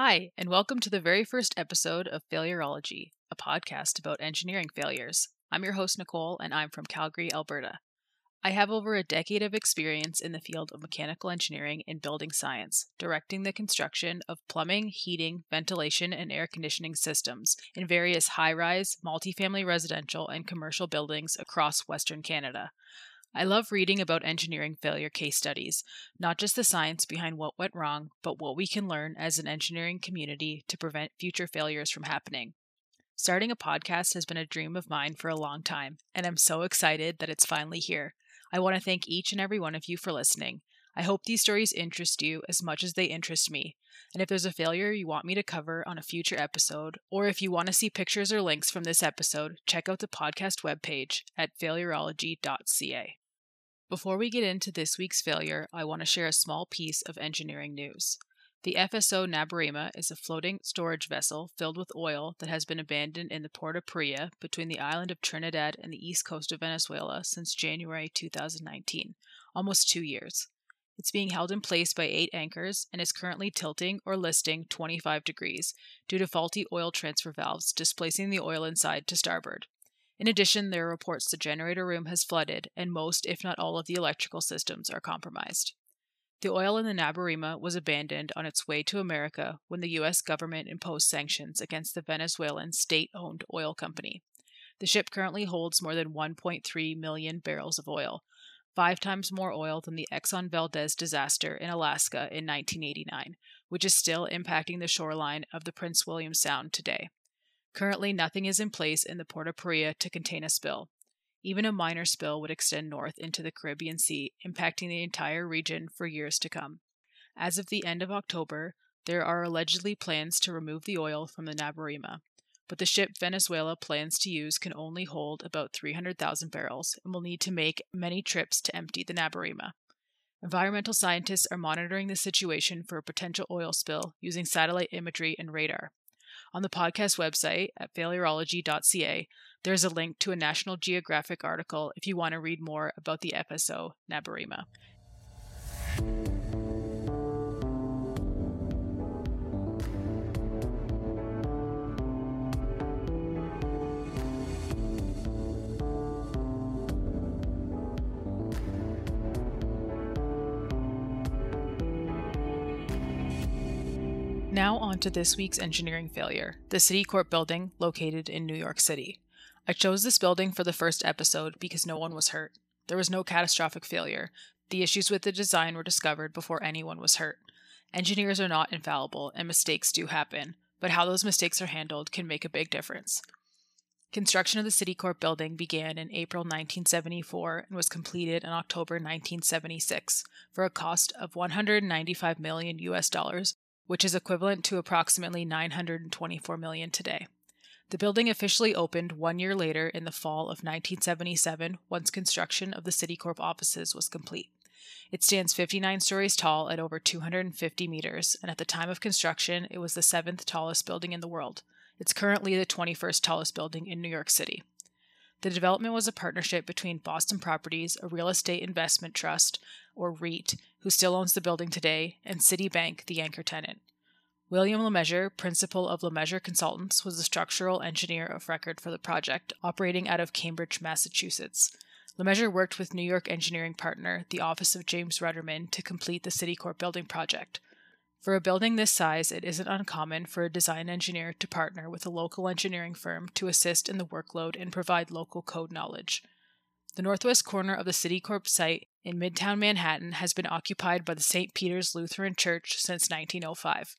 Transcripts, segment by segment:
Hi, and welcome to the very first episode of Failurology, a podcast about engineering failures. I'm your host, Nicole, and I'm from Calgary, Alberta. I have over a decade of experience in the field of mechanical engineering and building science, directing the construction of plumbing, heating, ventilation, and air conditioning systems in various high-rise, multifamily residential, and commercial buildings across Western Canada. I love reading about engineering failure case studies, not just the science behind what went wrong, but what we can learn as an engineering community to prevent future failures from happening. Starting a podcast has been a dream of mine for a long time, and I'm so excited that it's finally here. I want to thank each and every one of you for listening. I hope these stories interest you as much as they interest me. And if there's a failure you want me to cover on a future episode, or if you want to see pictures or links from this episode, check out the podcast webpage at failurology.ca. Before we get into this week's failure, I want to share a small piece of engineering news. The FSO Nabarima is a floating storage vessel filled with oil that has been abandoned in the port of Paria between the island of Trinidad and the east coast of Venezuela since January 2019, almost 2 years. It's being held in place by 8 anchors and is currently tilting or listing 25 degrees due to faulty oil transfer valves displacing the oil inside to starboard. In addition, there are reports the generator room has flooded, and most, if not all, of the electrical systems are compromised. The oil in the Nabarima was abandoned on its way to America when the U.S. government imposed sanctions against the Venezuelan state-owned oil company. The ship currently holds more than 1.3 million barrels of oil, 5 times more oil than the Exxon Valdez disaster in Alaska in 1989, which is still impacting the shoreline of the Prince William Sound today. Currently, nothing is in place in the Port of Paria to contain a spill. Even a minor spill would extend north into the Caribbean Sea, impacting the entire region for years to come. As of the end of October, there are allegedly plans to remove the oil from the Nabarima, but the ship Venezuela plans to use can only hold about 300,000 barrels and will need to make many trips to empty the Nabarima. Environmental scientists are monitoring the situation for a potential oil spill using satellite imagery and radar. On the podcast website at failurology.ca, there's a link to a National Geographic article if you want to read more about the FSO Nabarima. Now on to this week's engineering failure, the Citicorp Building located in New York City. I chose this building for the first episode because no one was hurt. There was no catastrophic failure. The issues with the design were discovered before anyone was hurt. Engineers are not infallible, and mistakes do happen, but how those mistakes are handled can make a big difference. Construction of the Citicorp Building began in April 1974 and was completed in October 1976 for a cost of $195 million, which is equivalent to approximately $924 million today. The building officially opened 1 year later in the fall of 1977 once construction of the Citicorp offices was complete. It stands 59 stories tall at over 250 meters, and at the time of construction, it was the 7th tallest building in the world. It's currently the 21st tallest building in New York City. The development was a partnership between Boston Properties, a real estate investment trust, or REIT, who still owns the building today, and Citibank, the anchor tenant. William LeMessurier, principal of LeMessurier Consultants, was the structural engineer of record for the project, operating out of Cambridge, Massachusetts. LeMessurier worked with New York engineering partner, the office of James Rutterman, to complete the Citicorp Building project. For a building this size, it isn't uncommon for a design engineer to partner with a local engineering firm to assist in the workload and provide local code knowledge. The northwest corner of the Citicorp site in Midtown Manhattan has been occupied by the St. Peter's Lutheran Church since 1905.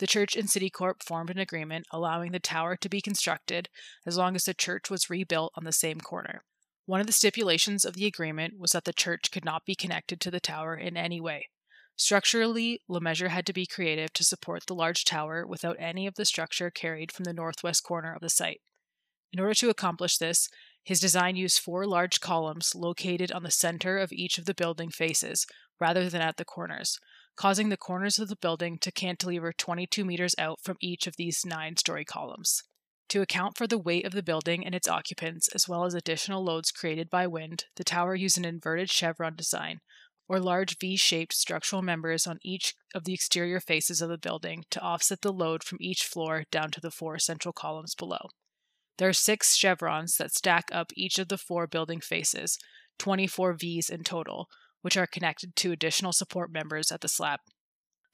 The church and Citicorp formed an agreement allowing the tower to be constructed as long as the church was rebuilt on the same corner. One of the stipulations of the agreement was that the church could not be connected to the tower in any way. Structurally, LeMessurier had to be creative to support the large tower without any of the structure carried from the northwest corner of the site. In order to accomplish this, his design used 4 large columns located on the center of each of the building faces, rather than at the corners, causing the corners of the building to cantilever 22 meters out from each of these 9-story columns. To account for the weight of the building and its occupants, as well as additional loads created by wind, the tower used an inverted chevron design, or large V-shaped structural members on each of the exterior faces of the building to offset the load from each floor down to the four central columns below. There are 6 chevrons that stack up each of the 4 building faces, 24 Vs in total, which are connected to additional support members at the slab.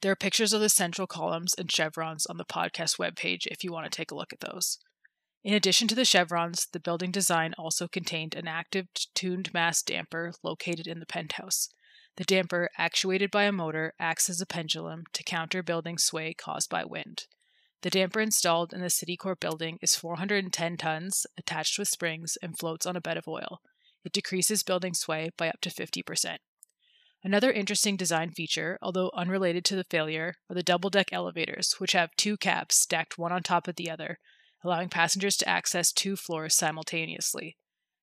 There are pictures of the central columns and chevrons on the podcast webpage if you want to take a look at those. In addition to the chevrons, the building design also contained an active tuned mass damper located in the penthouse. The damper, actuated by a motor, acts as a pendulum to counter building sway caused by wind. The damper installed in the Citicorp building is 410 tons, attached with springs, and floats on a bed of oil. It decreases building sway by up to 50%. Another interesting design feature, although unrelated to the failure, are the double-deck elevators, which have 2 caps stacked one on top of the other, allowing passengers to access 2 floors simultaneously.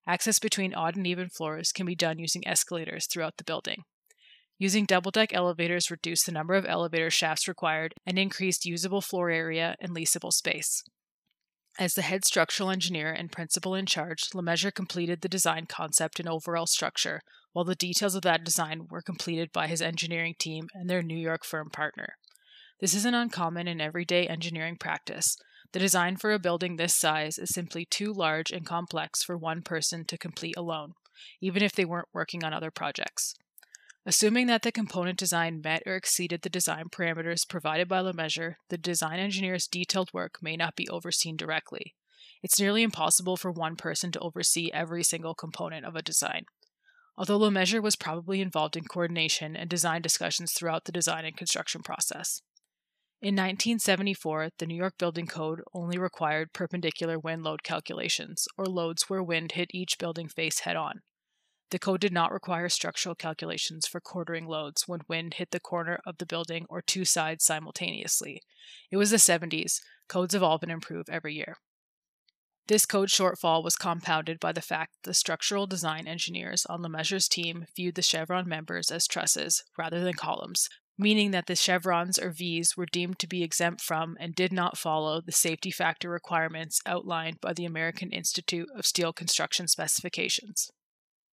Access between odd and even floors can be done using escalators throughout the building. Using double-deck elevators reduced the number of elevator shafts required and increased usable floor area and leasable space. As the head structural engineer and principal in charge, LeMessurier completed the design concept and overall structure, while the details of that design were completed by his engineering team and their New York firm partner. This isn't uncommon in everyday engineering practice. The design for a building this size is simply too large and complex for one person to complete alone, even if they weren't working on other projects. Assuming that the component design met or exceeded the design parameters provided by LeMessurier, the design engineer's detailed work may not be overseen directly. It's nearly impossible for one person to oversee every single component of a design. Although LeMessurier was probably involved in coordination and design discussions throughout the design and construction process. In 1974, the New York Building Code only required perpendicular wind load calculations, or loads where wind hit each building face head-on. The code did not require structural calculations for quartering loads when wind hit the corner of the building or 2 sides simultaneously. It was the 70s. Codes evolve and improve every year. This code shortfall was compounded by the fact that the structural design engineers on LeMessurier's team viewed the chevron members as trusses rather than columns, meaning that the chevrons or Vs were deemed to be exempt from and did not follow the safety factor requirements outlined by the American Institute of Steel Construction specifications.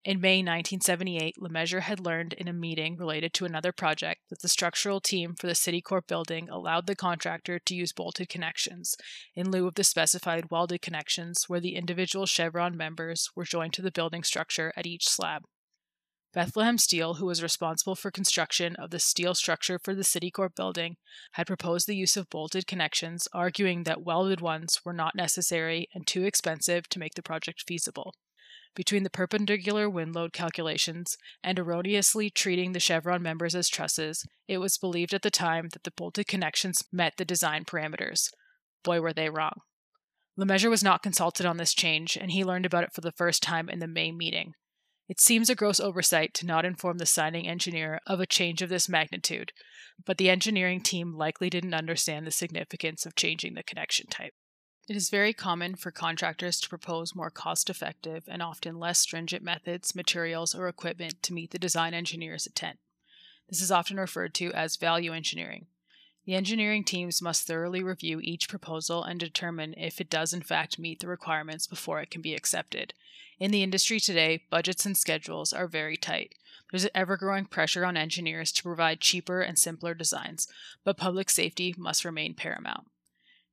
In May 1978, LeMessurier had learned in a meeting related to another project that the structural team for the Citicorp building allowed the contractor to use bolted connections, in lieu of the specified welded connections where the individual chevron members were joined to the building structure at each slab. Bethlehem Steel, who was responsible for construction of the steel structure for the Citicorp building, had proposed the use of bolted connections, arguing that welded ones were not necessary and too expensive to make the project feasible. Between the perpendicular wind load calculations and erroneously treating the chevron members as trusses, it was believed at the time that the bolted connections met the design parameters. Boy, were they wrong. LeMessurier was not consulted on this change, and he learned about it for the first time in the May meeting. It seems a gross oversight to not inform the signing engineer of a change of this magnitude, but the engineering team likely didn't understand the significance of changing the connection type. It is very common for contractors to propose more cost-effective and often less stringent methods, materials, or equipment to meet the design engineer's intent. This is often referred to as value engineering. The engineering teams must thoroughly review each proposal and determine if it does in fact meet the requirements before it can be accepted. In the industry today, budgets and schedules are very tight. There's an ever-growing pressure on engineers to provide cheaper and simpler designs, but public safety must remain paramount.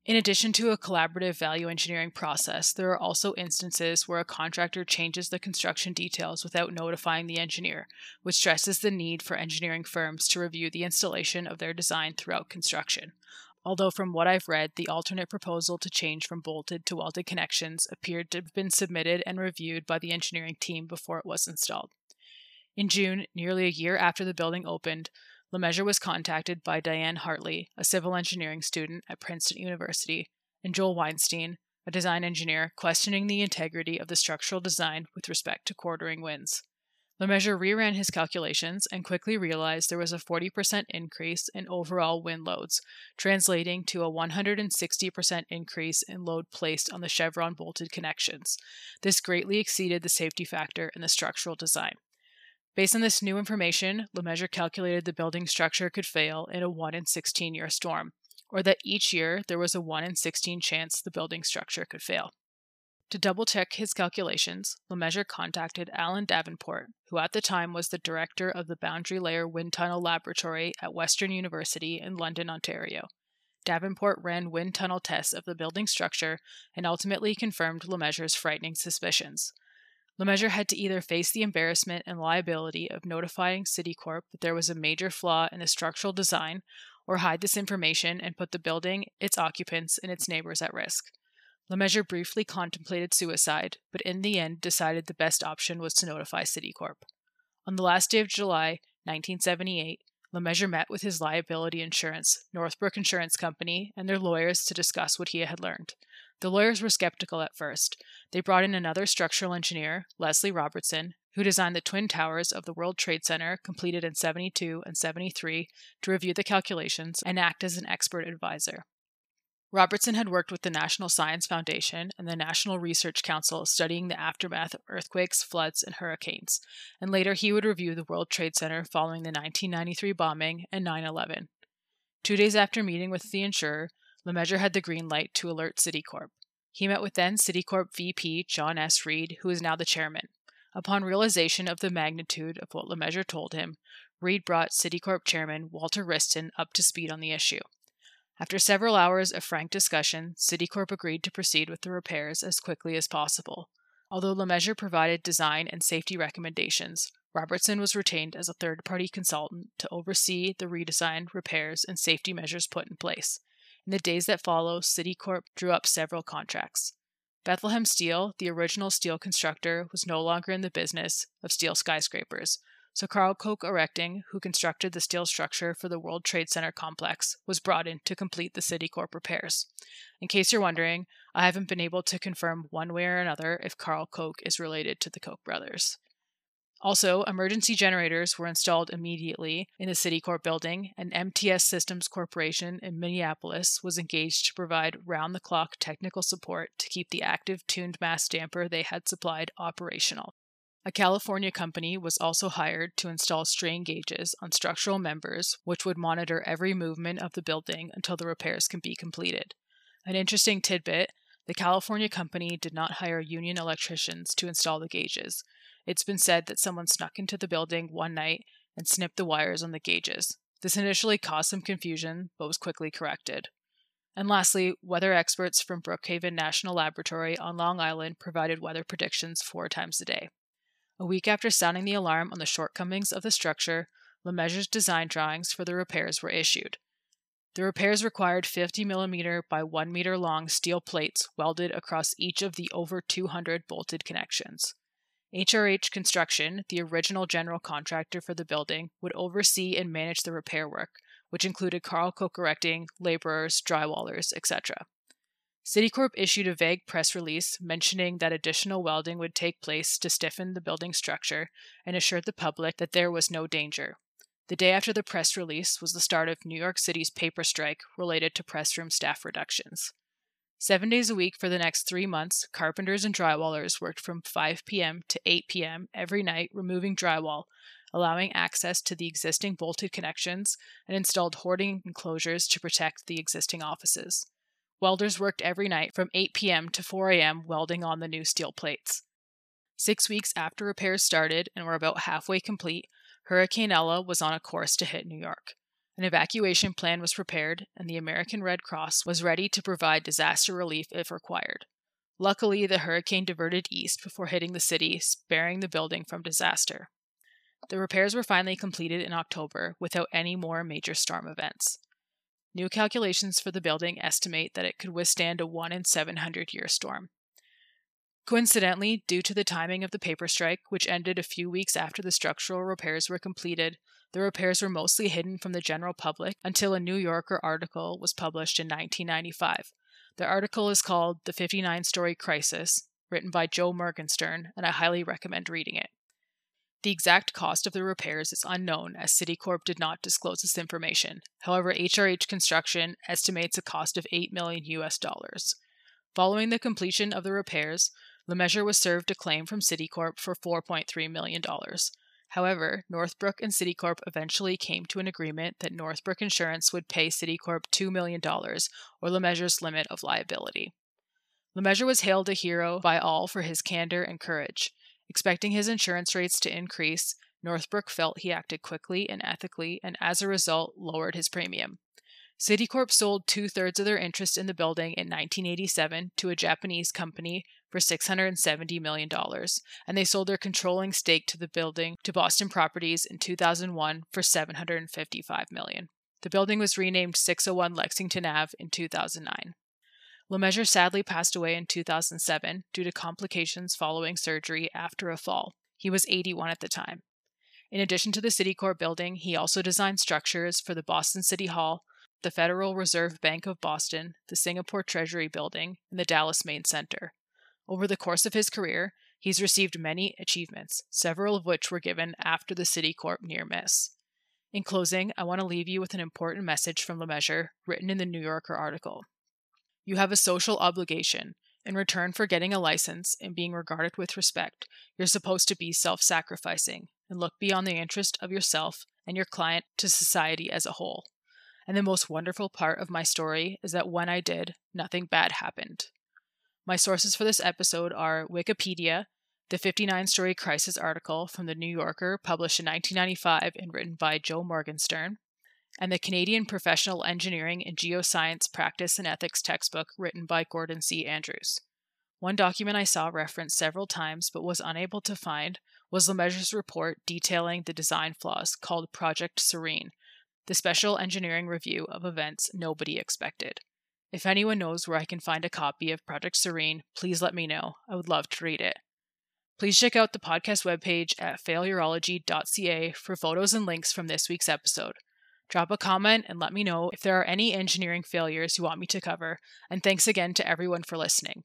In addition to a collaborative value engineering process, there are also instances where a contractor changes the construction details without notifying the engineer, which stresses the need for engineering firms to review the installation of their design throughout construction. Although from what I've read, the alternate proposal to change from bolted to welded connections appeared to have been submitted and reviewed by the engineering team before it was installed. In June, nearly a year after the building opened, LeMessurier was contacted by Diane Hartley, a civil engineering student at Princeton University, and Joel Weinstein, a design engineer, questioning the integrity of the structural design with respect to quartering winds. LeMessurier reran his calculations and quickly realized there was a 40% increase in overall wind loads, translating to a 160% increase in load placed on the chevron bolted connections. This greatly exceeded the safety factor in the structural design. Based on this new information, LeMessurier calculated the building structure could fail in a 1 in 16-year storm, or that each year there was a 1 in 16 chance the building structure could fail. To double-check his calculations, LeMessurier contacted Alan Davenport, who at the time was the director of the Boundary Layer Wind Tunnel Laboratory at Western University in London, Ontario. Davenport ran wind tunnel tests of the building structure and ultimately confirmed LeMessurier's frightening suspicions. LeMessurier had to either face the embarrassment and liability of notifying Citicorp that there was a major flaw in the structural design, or hide this information and put the building, its occupants, and its neighbors at risk. LeMessurier briefly contemplated suicide, but in the end decided the best option was to notify Citicorp. On the last day of July, 1978, LeMessurier met with his liability insurance, Northbrook Insurance Company, and their lawyers to discuss what he had learned. The lawyers were skeptical at first. They brought in another structural engineer, Leslie Robertson, who designed the twin towers of the World Trade Center, completed in 72 and 73, to review the calculations and act as an expert advisor. Robertson had worked with the National Science Foundation and the National Research Council studying the aftermath of earthquakes, floods, and hurricanes, and later he would review the World Trade Center following the 1993 bombing and 9/11. 2 days after meeting with the insurer, LeMessurier had the green light to alert Citicorp. He met with then Citicorp VP John S. Reed, who is now the chairman. Upon realization of the magnitude of what LeMessurier told him, Reed brought Citicorp chairman Walter Wriston up to speed on the issue. After several hours of frank discussion, Citicorp agreed to proceed with the repairs as quickly as possible. Although LeMessurier provided design and safety recommendations, Robertson was retained as a third-party consultant to oversee the redesigned repairs and safety measures put in place. In the days that follow, Citicorp drew up several contracts. Bethlehem Steel, the original steel constructor, was no longer in the business of steel skyscrapers, so Karl Koch Erecting, who constructed the steel structure for the World Trade Center complex, was brought in to complete the Citicorp repairs. In case you're wondering, I haven't been able to confirm one way or another if Karl Koch is related to the Koch brothers. Also, emergency generators were installed immediately in the Citicorp building, and MTS Systems Corporation in Minneapolis was engaged to provide round-the-clock technical support to keep the active tuned mass damper they had supplied operational. A California company was also hired to install strain gauges on structural members, which would monitor every movement of the building until the repairs can be completed. An interesting tidbit, the California company did not hire union electricians to install the gauges. It's been said that someone snuck into the building one night and snipped the wires on the gauges. This initially caused some confusion, but was quickly corrected. And lastly, weather experts from Brookhaven National Laboratory on Long Island provided weather predictions 4 times a day. A week after sounding the alarm on the shortcomings of the structure, LeMessurier's design drawings for the repairs were issued. The repairs required 50 mm by 1 meter long steel plates welded across each of the over 200 bolted connections. HRH Construction, the original general contractor for the building, would oversee and manage the repair work, which included Karl Koch Erecting, laborers, drywallers, etc. Citicorp issued a vague press release mentioning that additional welding would take place to stiffen the building structure and assured the public that there was no danger. The day after the press release was the start of New York City's paper strike related to press room staff reductions. 7 days a week for the next 3 months, carpenters and drywallers worked from 5 p.m. to 8 p.m. every night removing drywall, allowing access to the existing bolted connections, and installed hoarding enclosures to protect the existing offices. Welders worked every night from 8 p.m. to 4 a.m. welding on the new steel plates. 6 weeks after repairs started and were about halfway complete, Hurricane Ella was on a course to hit New York. An evacuation plan was prepared, and the American Red Cross was ready to provide disaster relief if required. Luckily, the hurricane diverted east before hitting the city, sparing the building from disaster. The repairs were finally completed in October without any more major storm events. New calculations for the building estimate that it could withstand a 1 in 700-year storm. Coincidentally, due to the timing of the paper strike, which ended a few weeks after the structural repairs were completed, the repairs were mostly hidden from the general public until a New Yorker article was published in 1995. The article is called The 59-Story Crisis, written by Joe Morgenstern, and I highly recommend reading it. The exact cost of the repairs is unknown, as Citicorp did not disclose this information. However, HRH Construction estimates a cost of $8 million. Following the completion of the repairs, LeMessurier was served a claim from Citicorp for $4.3 million. However, Northbrook and Citicorp eventually came to an agreement that Northbrook Insurance would pay Citicorp $2 million, or LeMessurier's limit of liability. LeMessurier was hailed a hero by all for his candor and courage. Expecting his insurance rates to increase, Northbrook felt he acted quickly and ethically, and as a result, lowered his premium. Citicorp sold 2/3 of their interest in the building in 1987 to a Japanese company for $670 million, and they sold their controlling stake to the building to Boston Properties in 2001 for $755 million. The building was renamed 601 Lexington Ave in 2009. LeMessurier sadly passed away in 2007 due to complications following surgery after a fall. He was 81 at the time. In addition to the Citicorp building, he also designed structures for the Boston City Hall, the Federal Reserve Bank of Boston, the Singapore Treasury Building, and the Dallas Main Center. Over the course of his career, he's received many achievements, several of which were given after the Citicorp near miss. In closing, I want to leave you with an important message from LeMessurier, written in the New Yorker article. You have a social obligation. In return for getting a license and being regarded with respect, you're supposed to be self-sacrificing and look beyond the interest of yourself and your client to society as a whole. And the most wonderful part of my story is that when I did, nothing bad happened. My sources for this episode are Wikipedia, the 59-story crisis article from The New Yorker published in 1995 and written by Joe Morgenstern, and the Canadian Professional Engineering and Geoscience Practice and Ethics textbook written by Gordon C. Andrews. One document I saw referenced several times but was unable to find was LeMessurier's report detailing the design flaws called Project Serene, the special engineering review of events nobody expected. If anyone knows where I can find a copy of Project Serene, please let me know. I would love to read it. Please check out the podcast webpage at failurology.ca for photos and links from this week's episode. Drop a comment and let me know if there are any engineering failures you want me to cover, and thanks again to everyone for listening.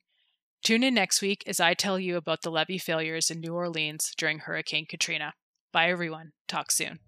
Tune in next week as I tell you about the levee failures in New Orleans during Hurricane Katrina. Bye everyone. Talk soon.